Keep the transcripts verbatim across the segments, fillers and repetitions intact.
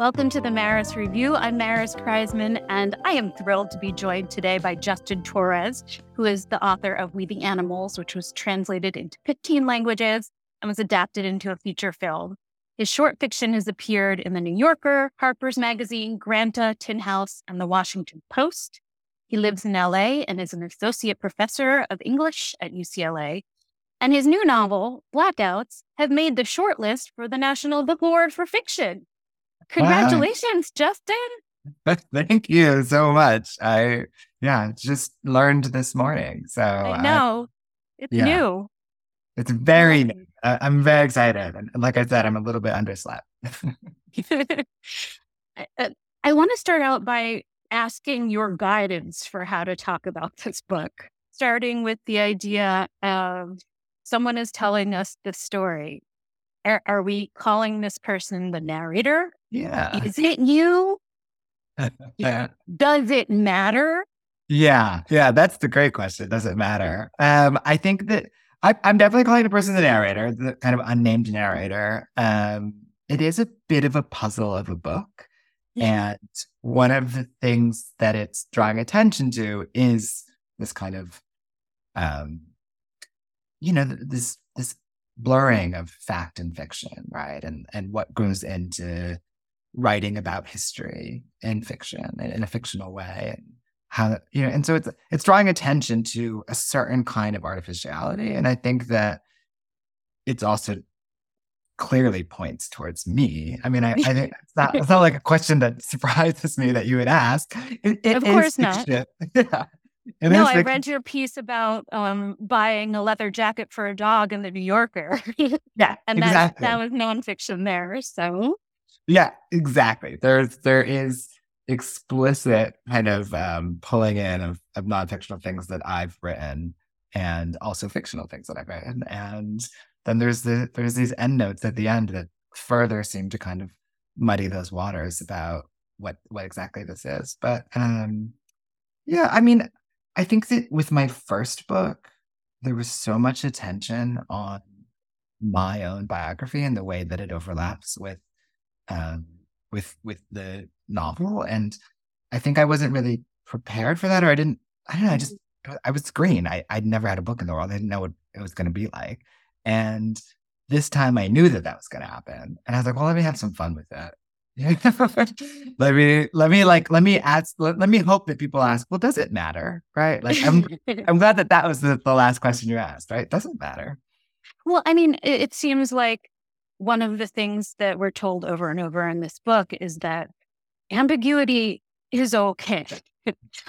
Welcome to the Maris Review. I'm Maris Kreisman, and I am thrilled to be joined today by Justin Torres, who is the author of We the Animals, which was translated into fifteen languages and was adapted into a feature film. His short fiction has appeared in The New Yorker, Harper's Magazine, Granta, Tin House, and The Washington Post. He lives in L A and is an associate professor of English at U C L A. And his new novel, Blackouts, have made the shortlist for the National Book Award for Fiction. Congratulations, wow. Justin. Thank you so much. I, yeah, just learned this morning. So I know. I, it's yeah. new. It's very new. Uh, I'm very excited. And like I said, I'm a little bit underslept. I, I want to start out by asking your guidance for how to talk about this book, starting with the idea of someone is telling us the story. Are, are we calling this person the narrator? Yeah. Is it you? Does it matter? Yeah. Yeah. That's the great question. Does it matter? Um, I think that I, I'm definitely calling the person the narrator, the kind of unnamed narrator. Um, it is a bit of a puzzle of a book. Yeah. And one of the things that it's drawing attention to is this kind of, um, you know, this, this blurring of fact and fiction, right? And, and what goes into writing about history in fiction and in a fictional way. And how, you know, and so it's, it's drawing attention to a certain kind of artificiality. And I think that it's also clearly points towards me. I mean, I, I think it's not, it's not like a question that surprises me that you would ask. It, it of course not. Yeah. It no, I fiction. read your piece about um, buying a leather jacket for a dog in The New Yorker. Yeah, and exactly. that, that was nonfiction there, so. Yeah, exactly. There's, there is explicit kind of um, pulling in of, of nonfictional things that I've written and also fictional things that I've written. And then there's the there's these endnotes at the end that further seem to kind of muddy those waters about what, what exactly this is. But um, yeah, I mean, I think that with my first book, there was so much attention on my own biography and the way that it overlaps with, um, with with the novel, and I think I wasn't really prepared for that, or I didn't. I don't know. I just I was green. I I'd never had a book in the world. I didn't know what it was going to be like, and this time I knew that that was going to happen, and I was like, well, let me have some fun with it. let me let me like let me ask let, let me hope that people ask, well, does it matter, right? Like I'm I'm glad that that was the, the last question you asked, right? Doesn't matter. Well, I mean, it, it seems like one of the things that we're told over and over in this book is that ambiguity is okay.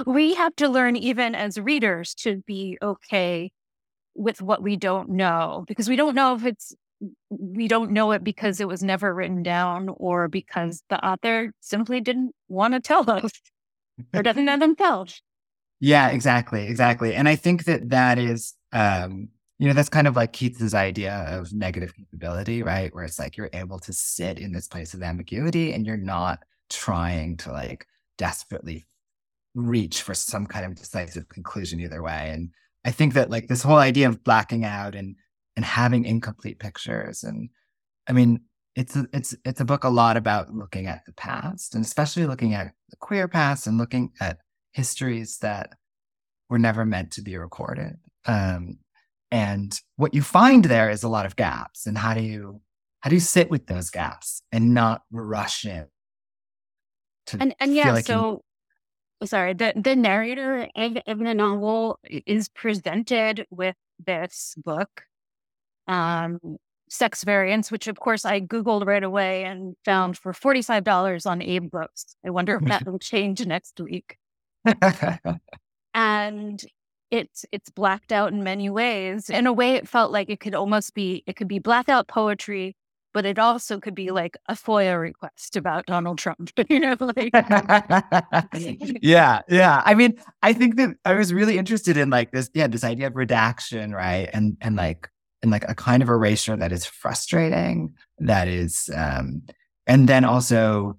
We have to learn, even as readers, to be okay with what we don't know, because we don't know if it's we don't know it because it was never written down or because the author simply didn't want to tell us or doesn't know themselves. Yeah, exactly. Exactly. And I think that that is, um, you know, that's kind of like Keats's idea of negative capability, right? Where it's like, you're able to sit in this place of ambiguity and you're not trying to like desperately reach for some kind of decisive conclusion either way. And I think that like this whole idea of blacking out and and having incomplete pictures. And I mean, it's a, it's it's a book a lot about looking at the past, and especially looking at the queer past and looking at histories that were never meant to be recorded. Um, and what you find there is a lot of gaps. And how do you how do you sit with those gaps and not rush in? To and and yeah, like so you... sorry, the the narrator of, of the novel is presented with this book. Um, Sex Variants, which of course I Googled right away and found for forty-five dollars on AbeBooks. I wonder if that will change next week. And it's, it's blacked out in many ways. In a way, it felt like it could almost be, it could be blacked out poetry, but it also could be like a FOIA request about Donald Trump. You know, like yeah, yeah. I mean, I think that I was really interested in like this, yeah, this idea of redaction, right? And, and like, and like a kind of erasure that is frustrating, that is, um, and then also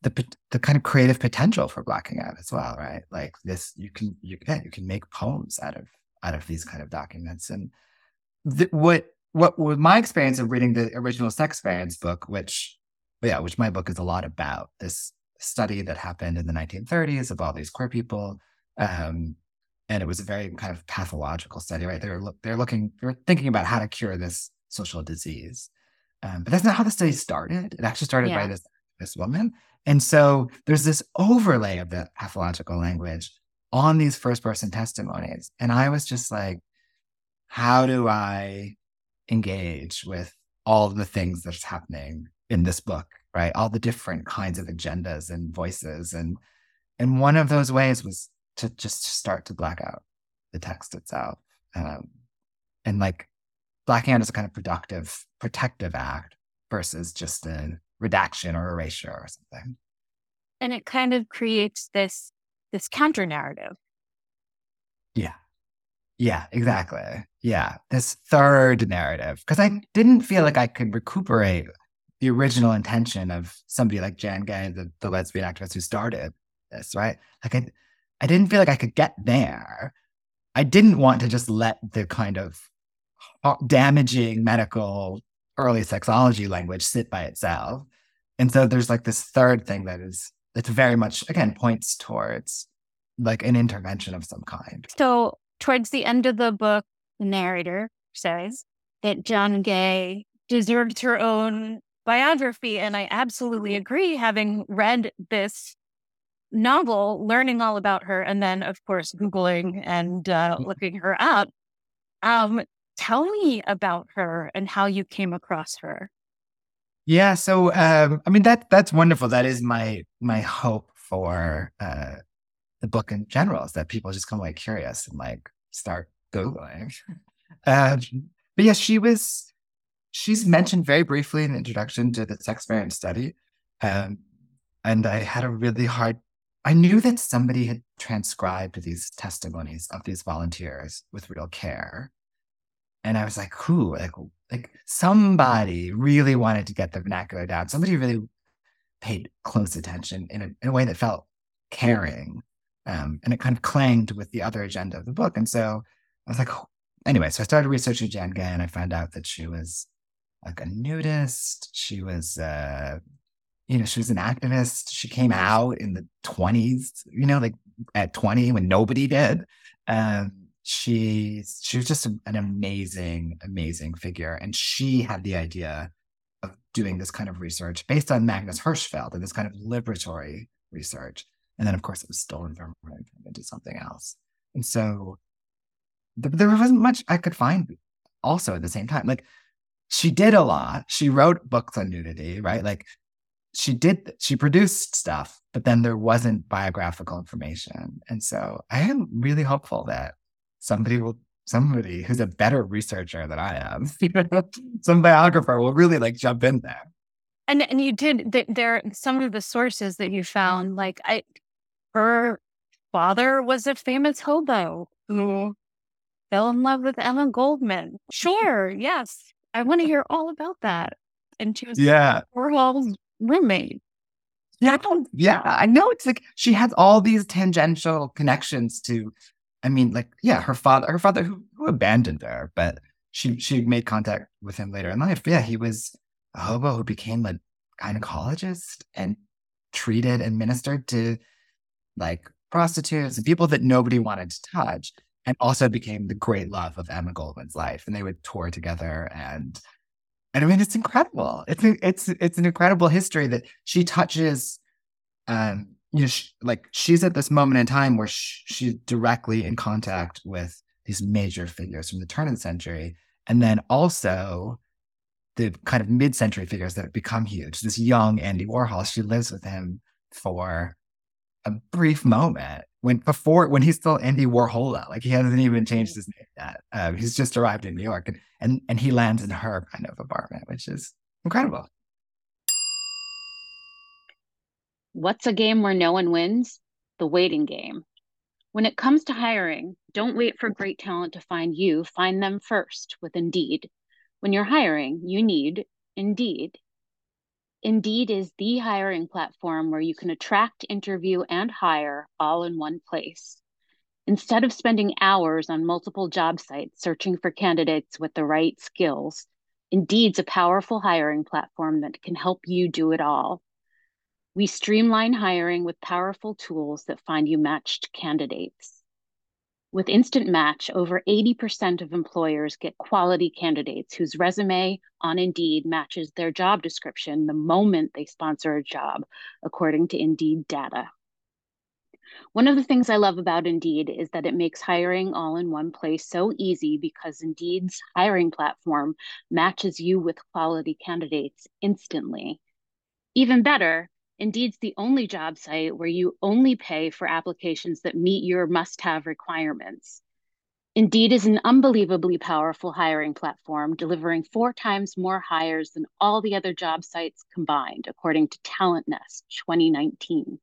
the the kind of creative potential for blacking out as well, right? Like this, you can you can you can make poems out of out of these kind of documents. And th- what what was my experience of reading the original Sex Variants book, which But yeah, which my book is a lot about, this study that happened in the nineteen thirties of all these queer people. Um, and it was a very kind of pathological study, right? They were, lo- they were looking, they were thinking about how to cure this social disease. Um, but that's not how the study started. It actually started yeah. by this, this woman. And so there's this overlay of the pathological language on these first-person testimonies. And I was just like, how do I engage with all the things that's happening in this book, right? All the different kinds of agendas and voices. And and one of those ways was to just start to black out the text itself. Um, and like blacking out is a kind of productive, protective act versus just a redaction or erasure or something. And it kind of creates this this counter narrative. Yeah. Yeah, exactly. Yeah. This third narrative. Because I didn't feel like I could recuperate the original intention of somebody like Jan Gay, the, the lesbian activist who started this, right? Like I, I didn't feel like I could get there. I didn't want to just let the kind of damaging medical early sexology language sit by itself. And so there's like this third thing that is, it's very much, again, points towards like an intervention of some kind. So towards the end of the book, the narrator says that Jan Gay deserved her own biography, and I absolutely agree, having read this novel, learning all about her, and then of course Googling and uh, looking her up. Um, tell me about her and how you came across her. Yeah, so um, I mean that that's wonderful. That is my my hope for uh, the book in general, is that people just come away curious and like start Googling. Uh, but yeah, she was. She's mentioned very briefly in the introduction to the Sex Variants study. Um, and I had a really hard, I knew that somebody had transcribed these testimonies of these volunteers with real care. And I was like, who? Like, like somebody really wanted to get the vernacular down. Somebody really paid close attention in a, in a way that felt caring. Um, and it kind of clanged with the other agenda of the book. And so I was like, anyway, so I started researching Jan Gay, and I found out that she was like a nudist. She was, uh, you know, she was an activist. She came out in the twenties, you know, like at twenty when nobody did. Um, she, she was just a, an amazing, amazing figure. And she had the idea of doing this kind of research based on Magnus Hirschfeld and this kind of liberatory research. And then, of course, it was stolen from her and turned into something else. And so th- there wasn't much I could find also at the same time. Like, she did a lot. She wrote books on nudity, right? Like she did, she produced stuff, but then there wasn't biographical information. And so I am really hopeful that somebody will, somebody who's a better researcher than I am, some biographer will really like jump in there. And and you did, th- there, some of the sources that you found, like I, her father was a famous hobo who fell in love with Emma Goldman. Sure. Yes. I want to hear all about that. And she was yeah. Warhol's roommate. Yeah, I don't, yeah, I know. It's like she has all these tangential connections to, I mean, like, yeah, her father, her father who, who abandoned her, but she she made contact with him later in life. But yeah, he was a hobo who became a gynecologist and treated and ministered to like prostitutes and people that nobody wanted to touch. And also became the great love of Emma Goldman's life. And they would tour together. And, and I mean, it's incredible. It's, it's, it's an incredible history that she touches, um, you know, she, like she's at this moment in time where she, she's directly in contact with these major figures from the turn of the century. And then also the kind of mid-century figures that have become huge. This young Andy Warhol, she lives with him for a brief moment. When before, when he's still Andy Warhol, like he hasn't even changed his name yet. Um, he's just arrived in New York, and, and and he lands in her kind of apartment, which is incredible. What's a game where no one wins? The waiting game. When it comes to hiring, don't wait for great talent to find you. Find them first with Indeed. When you're hiring, you need Indeed. Indeed is the hiring platform where you can attract, interview, and hire all in one place. Instead of spending hours on multiple job sites searching for candidates with the right skills, Indeed's a powerful hiring platform that can help you do it all. We streamline hiring with powerful tools that find you matched candidates. With Instant Match, over eighty percent of employers get quality candidates whose resume on Indeed matches their job description the moment they sponsor a job, according to Indeed data. One of the things I love about Indeed is that it makes hiring all in one place so easy because Indeed's hiring platform matches you with quality candidates instantly. Even better, Indeed's the only job site where you only pay for applications that meet your must-have requirements. Indeed is an unbelievably powerful hiring platform, delivering four times more hires than all the other job sites combined, according to Talent Nest twenty nineteen.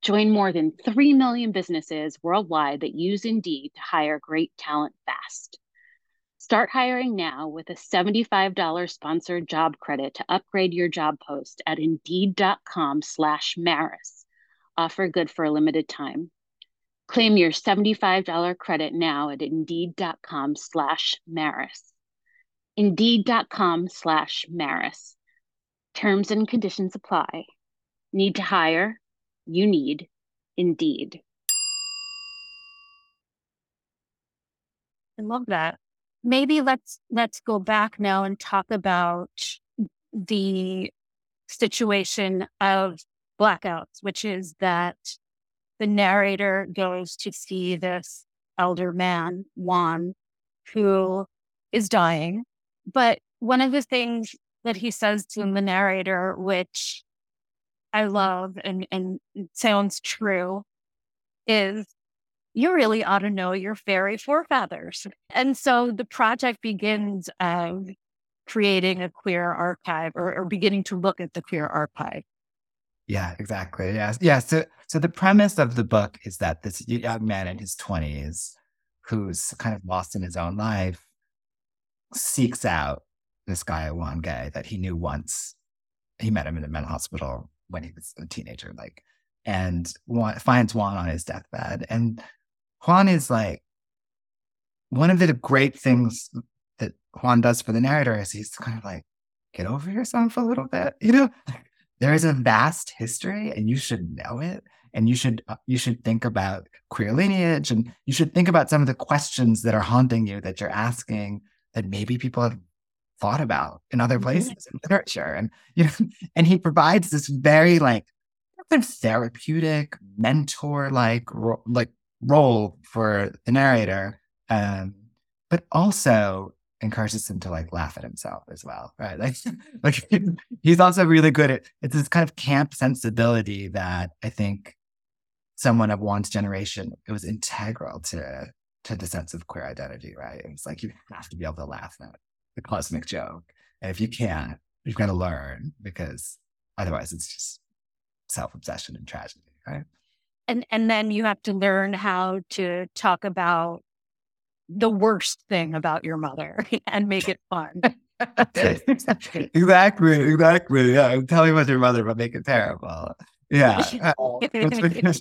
Join more than three million businesses worldwide that use Indeed to hire great talent fast. Start hiring now with a seventy-five dollars sponsored job credit to upgrade your job post at Indeed.com slash Maris. Offer good for a limited time. Claim your seventy-five dollars credit now at Indeed.com slash Maris. Indeed.com slash Maris. Terms and conditions apply. Need to hire? You need Indeed. I love that. Maybe let's let's go back now and talk about the situation of Blackouts, which is that the narrator goes to see this elder man, Juan, who is dying. But one of the things that he says to the narrator, which I love and, and sounds true, is, you really ought to know your fairy forefathers. And so the project begins of uh, creating a queer archive, or, or beginning to look at the queer archive. Yeah, exactly. Yeah. Yeah. So, so the premise of the book is that this young man in his twenties, who's kind of lost in his own life, seeks out this guy, Jan Gay, that he knew once. He met him in the mental hospital when he was a teenager, like, and Juan, finds Juan on his deathbed. And Juan is like, one of the great things that Juan does for the narrator is he's kind of like, get over yourself a little bit. You know, there is a vast history and you should know it. And you should, you should think about queer lineage, and you should think about some of the questions that are haunting you, that you're asking, that maybe people have thought about in other places in literature. And, you know, and he provides this very like therapeutic mentor like ro- like role for the narrator, um but also encourages him to like laugh at himself as well, right? Like, like he's also really good at, it's this kind of camp sensibility that I think someone of Juan's generation, it was integral to to the sense of queer identity, right? It was like, you have to be able to laugh at the cosmic joke, and if you can't, you've got to learn, because otherwise it's just self-obsession and tragedy, right? And and then you have to learn how to talk about the worst thing about your mother and make it fun. exactly, exactly. Yeah, tell me about your mother, but make it terrible. Yeah, which,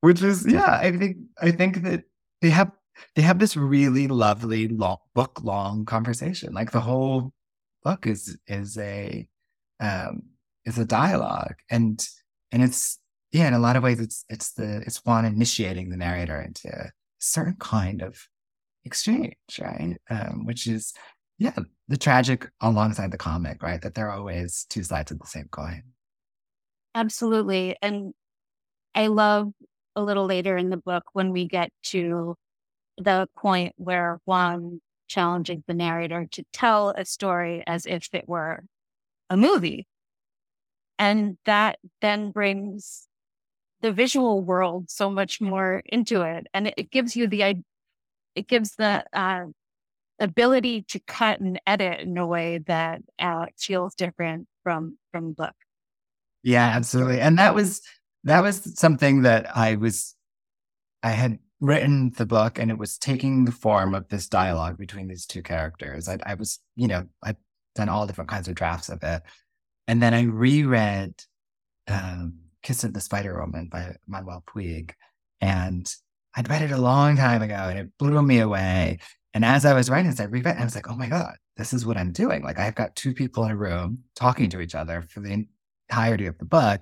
which is yeah. I think I think that they have they have this really lovely long, book long conversation. Like the whole book is is a um, is a dialogue, and. And it's, yeah, in a lot of ways, it's it's the it's Juan initiating the narrator into a certain kind of exchange, right? Um, which is, yeah, the tragic alongside the comic, right? That there are always two sides of the same coin. Absolutely. And I love a little later in the book when we get to the point where Juan challenges the narrator to tell a story as if it were a movie. And that then brings the visual world so much more into it. And it, it gives you the, it gives the uh, ability to cut and edit in a way that uh, feels different from, from book. Yeah, absolutely. And that was, that was something that I was, I had written the book, and it was taking the form of this dialogue between these two characters. I, I was, you know, I've done all different kinds of drafts of it. And then I reread um, Kiss of the Spider Woman by Manuel Puig. And I'd read it a long time ago and it blew me away. And as I was writing this, I reread it and I was like, oh my God, this is what I'm doing. Like, I've got two people in a room talking to each other for the entirety of the book.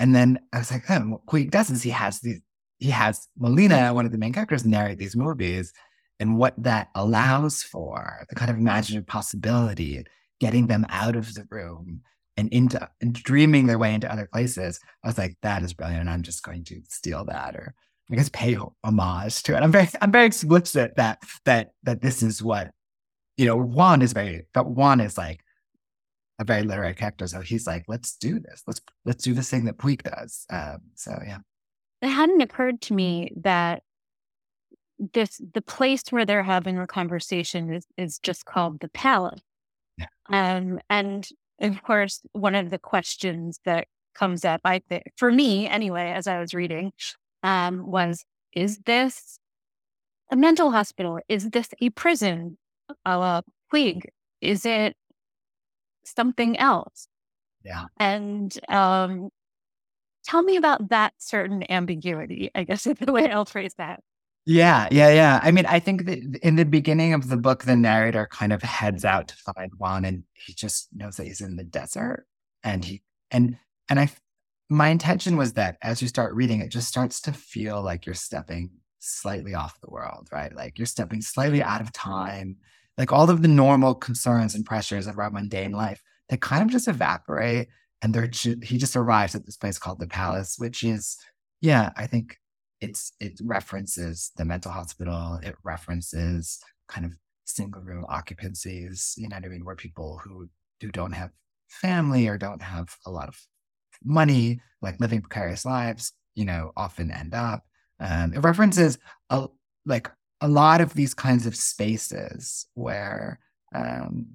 And then I was like, oh, what Puig does is he has these, he has Molina, one of the main characters, narrate these movies, and what that allows for, the kind of imaginative possibility, getting them out of the room and into and dreaming their way into other places. I was like, that is brilliant. And I'm just going to steal that, or I guess pay homage to it. I'm very, I'm very explicit that that that this is what, you know, Juan is very, but Juan is like a very literary character. So he's like, let's do this. Let's let's do this thing that Puig does. Um, so yeah. It hadn't occurred to me that this the place where they're having a conversation is, is just called the palace. Yeah. Um, and of course, one of the questions that comes up, I think, for me anyway, as I was reading, um, was, is this a mental hospital? Is this a prison a la Puig? Is it something else? Yeah. And um, tell me about that certain ambiguity, I guess is the way I'll phrase that. Yeah, yeah, yeah. I mean, I think that in the beginning of the book, the narrator kind of heads out to find Juan, and he just knows that he's in the desert. And he and and I, my intention was that as you start reading, it just starts to feel like you're stepping slightly off the world, right? Like you're stepping slightly out of time. Like all of the normal concerns and pressures of our mundane life, they kind of just evaporate. And they're ju- he just arrives at this place called the Palace, which is, yeah, I think. It's it references the mental hospital. It references kind of single room occupancies, you know what I mean, where people who, who don't have family or don't have a lot of money, like living precarious lives, you know, often end up. Um, it references a, like a lot of these kinds of spaces where, um,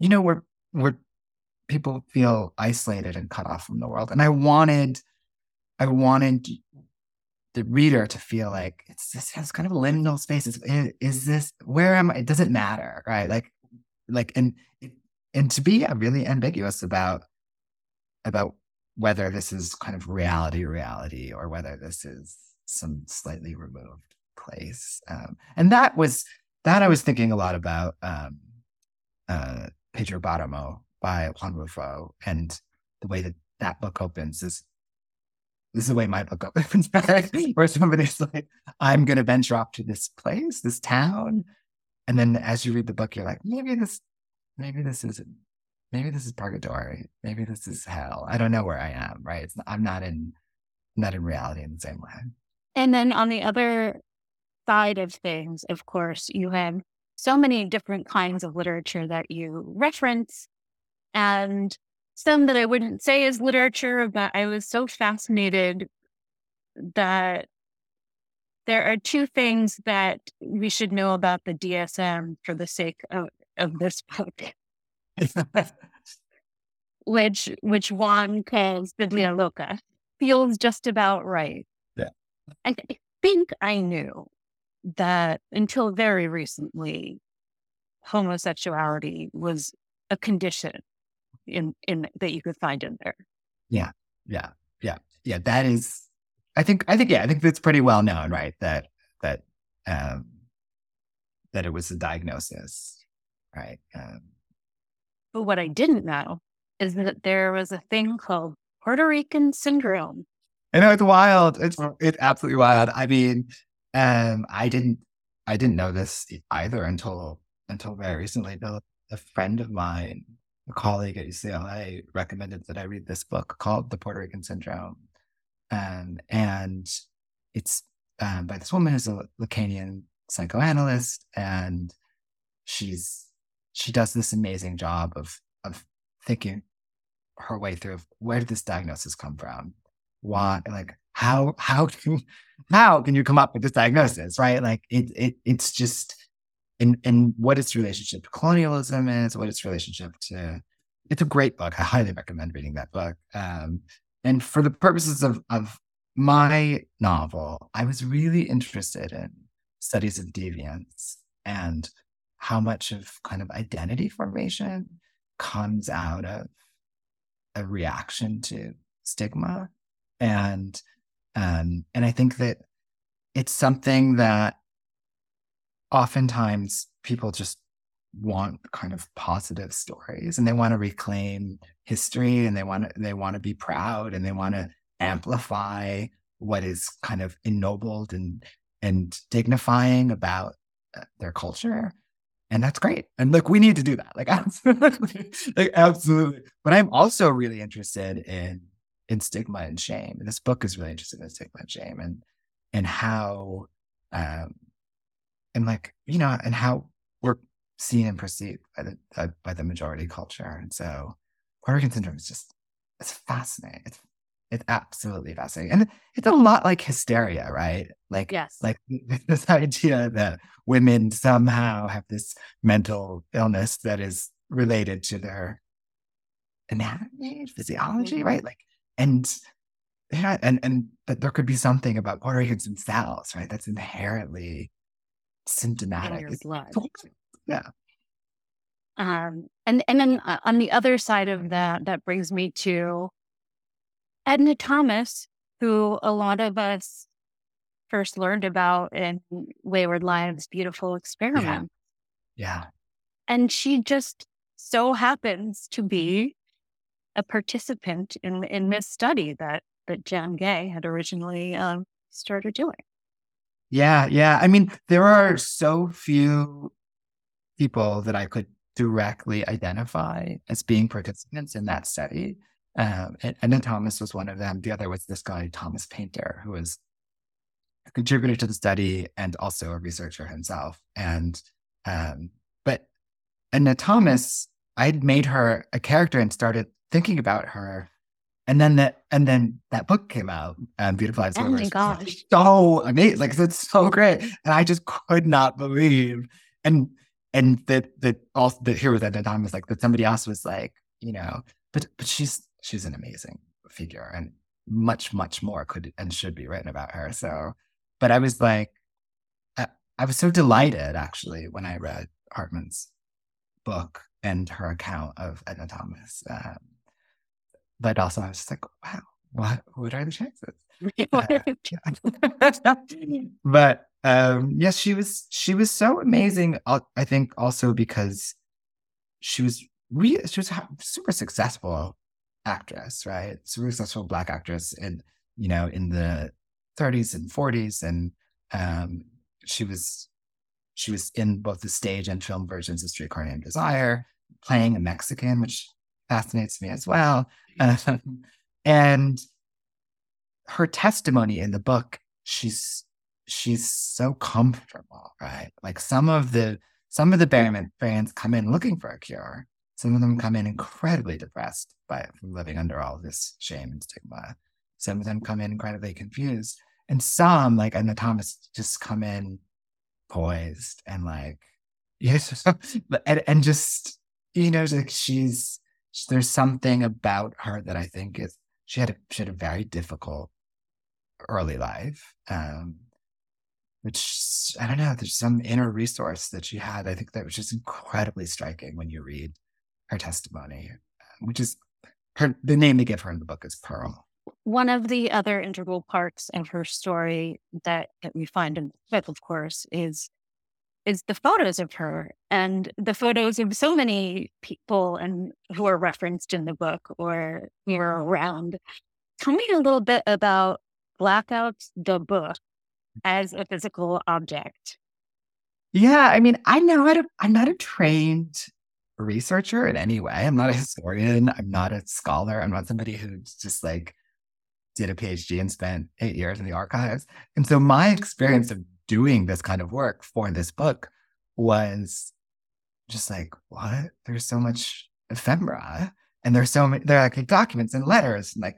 you know, where where people feel isolated and cut off from the world. And I wanted, I wanted. the reader to feel like it's this has kind of liminal spaces. Is, is this, where am I? It doesn't matter, right? Like, like, and, and to be really ambiguous about, about whether this is kind of reality, reality, or whether this is some slightly removed place. Um, and that was, that I was thinking a lot about um, uh, Pedro Páramo by Juan Rulfo, and the way that that book opens is, this is the way my book opens, where somebody's like, I'm going to venture off to this place, this town. And then as you read the book, you're like, maybe this, maybe this is, maybe this is purgatory. Maybe this is hell. I don't know where I am, right? It's not, I'm not in, not in reality in the same way. And then on the other side of things, of course, you have so many different kinds of literature that you reference, and some that I wouldn't say is literature, but I was so fascinated that there are two things that we should know about the D S M for the sake of, of this book, which which Juan calls Biblia Loca. Feels just about right. Yeah, I th- think I knew that until very recently, homosexuality was a condition in in that you could find in there. Yeah, yeah, yeah, yeah. That is, I think, I think, yeah, I think that's pretty well known, right? That that um, that it was a diagnosis, right? Um, but what I didn't know is that there was a thing called Puerto Rican Syndrome. I know, it's wild. It's it's absolutely wild. I mean, um, I didn't I didn't know this either until until very recently. A, a friend of mine, a colleague at U C L A, recommended that I read this book called The Puerto Rican Syndrome. Um, and it's um, by this woman who's a Lacanian psychoanalyst. And she's she does this amazing job of of thinking her way through of where did this diagnosis come from? Why, like, how how can, how can you come up with this diagnosis, right? Like, it it it's just... And and what its relationship to colonialism is, what its relationship to, it's a great book. I highly recommend reading that book. Um, and for the purposes of, of my novel, I was really interested in studies of deviance and how much of kind of identity formation comes out of a reaction to stigma. And um, and I think that it's something that oftentimes people just want kind of positive stories, and they want to reclaim history, and they want to, they want to be proud, and they want to amplify what is kind of ennobled and and dignifying about their culture. And that's great. And look, we need to do that. Like, absolutely. Like, absolutely. But I'm also really interested in in stigma and shame. And this book is really interested in stigma and shame, and and how um and like, you know, and how we're seen and perceived by the by the majority culture. And so Puerto Rican syndrome is just, it's fascinating. It's It's absolutely fascinating. And it's a lot like hysteria, right? Like, yes. Like this idea that women somehow have this mental illness that is related to their anatomy, physiology, right? Like, and, yeah, and, and but there could be something about Puerto Ricans themselves, right? That's inherently symptomatic. In your blood. Yeah. Um, and, and then on the other side of that, that brings me to Edna Thomas, who a lot of us first learned about in Wayward Lives' Beautiful Experiment. Yeah. Yeah. And she just so happens to be a participant in in this study that, that Jan Gay had originally um, started doing. Yeah, yeah. I mean, there are so few people that I could directly identify as being participants in that study. Um, and Edna Thomas was one of them. The other was this guy, Thomas Painter, who was a contributor to the study and also a researcher himself. And, um, but Edna Thomas, I'd made her a character and started thinking about her. And then that, and then that book came out, um, Beautiful Lives. Oh my gosh. So amazing. Like, it's so great. And I just could not believe. And, and that, that also, that here was Edna Thomas, like that somebody else was like, you know, but, but she's, she's an amazing figure, and much, much more could and should be written about her. So, but I was like, I, I was so delighted actually when I read Hartman's book and her account of Edna Thomas. Um, but also I was just like, wow, what, what are the chances? Uh, but um, yes, she was, she was so amazing. I think also because she was re- she was super successful actress, right? Super successful Black actress in, you know, in the thirties and forties. And um, she was she was in both the stage and film versions of Streetcar Named Desire, playing a Mexican, which fascinates me as well. Um, and her testimony in the book, she's she's so comfortable, right? Like some of the some of the variants come in looking for a cure. Some of them come in incredibly depressed by from living under all this shame and stigma. Some of them come in incredibly confused. And some, like Edna Thomas, just come in poised and like, yes, and, and just, you know, like she's, there's something about her that I think is, she had a, she had a very difficult early life, um, which, I don't know, there's some inner resource that she had, I think, that was just incredibly striking when you read her testimony, which is her, the name they give her in the book is Pearl. One of the other integral parts of her story that, that we find in the book, of course, is is the photos of her, and the photos of so many people and who are referenced in the book or were around. Tell me a little bit about Blackouts, the book, as a physical object. Yeah, I mean, I'm not a, I'm not a trained researcher in any way. I'm not a historian. I'm not a scholar. I'm not somebody who just like did a PhD and spent eight years in the archives. And so my experience of doing this kind of work for this book was just like, what? There's so much ephemera, and there's so many, there are like documents and letters and like,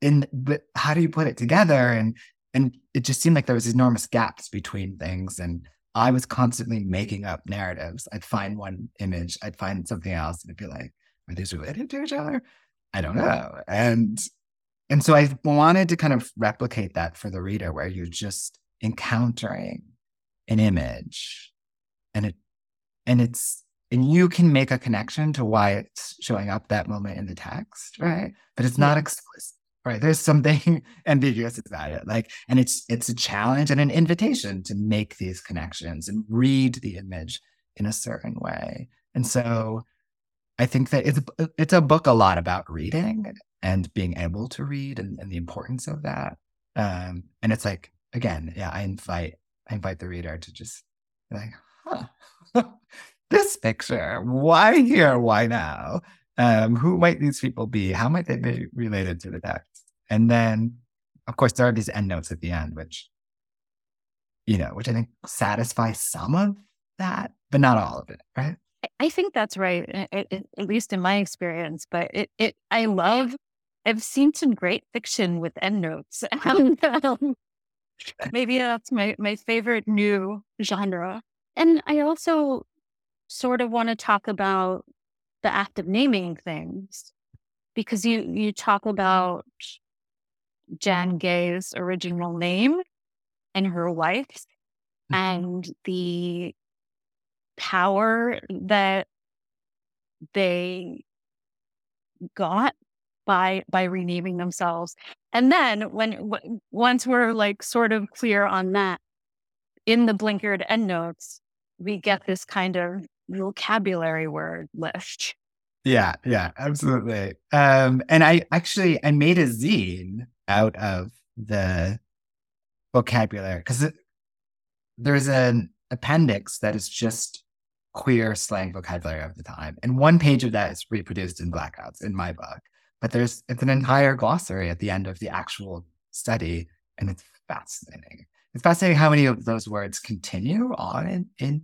in, but how do you put it together? And, and it just seemed like there was enormous gaps between things, and I was constantly making up narratives. I'd find one image, I'd find something else, and I'd be like, are these related to each other? I don't know. And and so I wanted to kind of replicate that for the reader, where you're just encountering an image, and it and it's and you can make a connection to why it's showing up that moment in the text, right? But it's not explicit. Right. There's something ambiguous about it. Like, and it's it's a challenge and an invitation to make these connections and read the image in a certain way. And so I think that it's it's a book a lot about reading and being able to read and, and the importance of that. Um, and it's like, again, yeah, I invite I invite the reader to just be like, huh, this picture, why here, why now? Um, who might these people be? How might they be related to the text? And then, of course, there are these endnotes at the end, which, you know, which I think satisfy some of that, but not all of it, right? I think that's right, it, it, at least in my experience. But it, it, I love. I've seen some great fiction with endnotes. um, maybe that's my my favorite new genre. And I also sort of want to talk about the act of naming things, because you you talk about Jan Gay's original name and her wife's, and the power that they got by by renaming themselves. And then when w- once we're like sort of clear on that, in the blinkered endnotes, we get this kind of vocabulary word list. Yeah, yeah, absolutely. Um, and I actually I made a zine out of the vocabulary, because there's an appendix that is just queer slang vocabulary of the time, and one page of that is reproduced in Blackouts in my book. But there's it's an entire glossary at the end of the actual study, and it's fascinating. It's fascinating how many of those words continue on in, in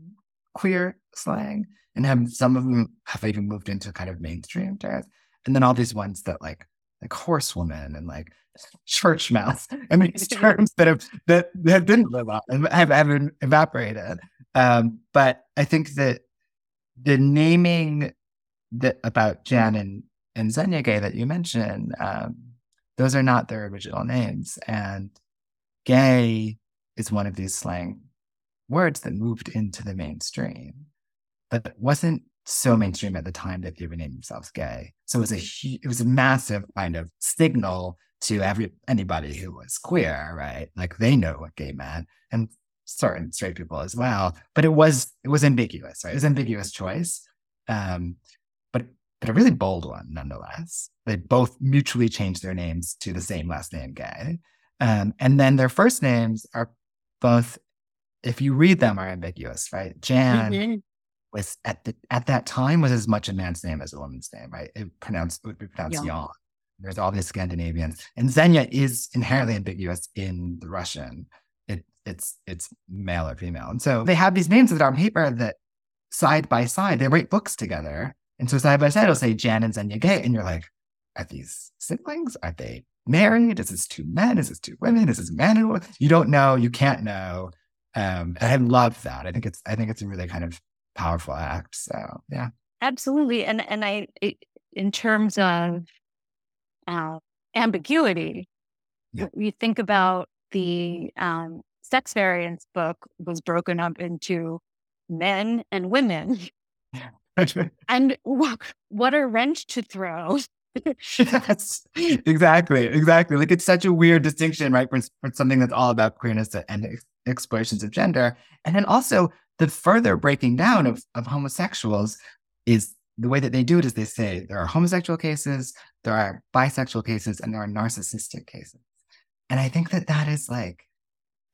queer slang, and have, some of them have even moved into kind of mainstream terms. And then all these ones that like like horsewoman and like church mouse. I mean, these terms that have that, that didn't live up and have, have evaporated. Um, but I think that the naming that about Jan and, and Zhenya Gay that you mentioned, um, those are not their original names. And gay is one of these slang words that moved into the mainstream, but it wasn't so mainstream at the time that they renamed themselves gay. So it was a it was a massive kind of signal to every anybody who was queer, right? Like they know what gay meant, and certain straight people as well. But it was it was ambiguous, right? It was an ambiguous choice, um, but but a really bold one nonetheless. They both mutually changed their names to the same last name, gay, um, and then their first names are both, if you read them, are ambiguous, right? Jan. Mm-hmm. Was at the at that time was as much a man's name as a woman's name, right? It pronounced it would be pronounced Jan. There's all these Scandinavians, and Zhenya is inherently ambiguous in the Russian. It it's it's male or female, and so they have these names that are on paper that side by side they write books together, and so side by side it'll say Jan and Zhenya Gay, and you're like, are these siblings? Are they married? Is this two men? Is this two women? Is this man and woman? You don't know. You can't know. Um, and I love that. I think it's I think it's a really kind of powerful act. So yeah, absolutely. And and I, it, in terms of uh, ambiguity, yeah. You think about the um, Sex Variants book was broken up into men and women, yeah. And what, what a wrench to throw. Yes, exactly, exactly. Like it's such a weird distinction, right? For, for something that's all about queerness and ex- explorations of gender, and then also. The further breaking down of, of homosexuals is the way that they do it is they say there are homosexual cases, there are bisexual cases, and there are narcissistic cases. And I think that that is like,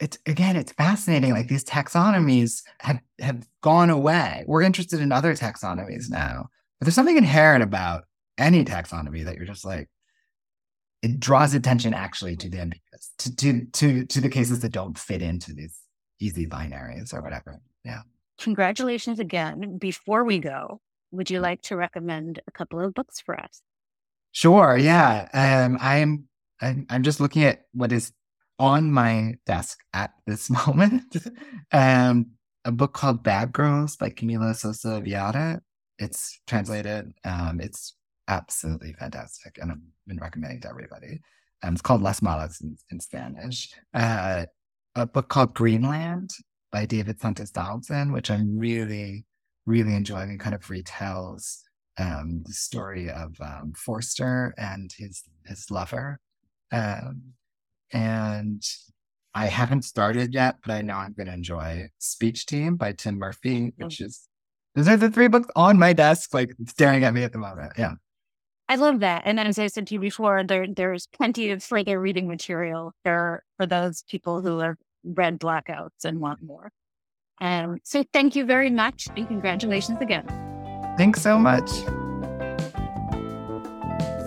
it's again, it's fascinating. Like these taxonomies have, have gone away. We're interested in other taxonomies now, but there's something inherent about any taxonomy that you're just like, it draws attention actually to the ambiguous, to, to, to, to the cases that don't fit into these easy binaries or whatever. Yeah. Congratulations again. Before we go, would you like to recommend a couple of books for us? Sure. Yeah. Um, I'm, I'm, I'm just looking at what is on my desk at this moment. um, a book called Bad Girls by Camila Sosa Villada. It's translated. Um, it's absolutely fantastic. And I've been recommending it to everybody. Um, it's called Las Malas in, in Spanish. Uh, a book called Greenland by David Santos Donaldson, which I'm really, really enjoying. It kind of retells um, the story of um, Forster and his his lover. Um, and I haven't started yet, but I know I'm going to enjoy Speech Team by Tim Murphy, which is Those are the three books on my desk, like staring at me at the moment. Yeah. I love that. And as I said to you before, there there's plenty of like reading material there for those people who have read Blackouts and want more. Um, so thank you very much and congratulations again. Thanks so much.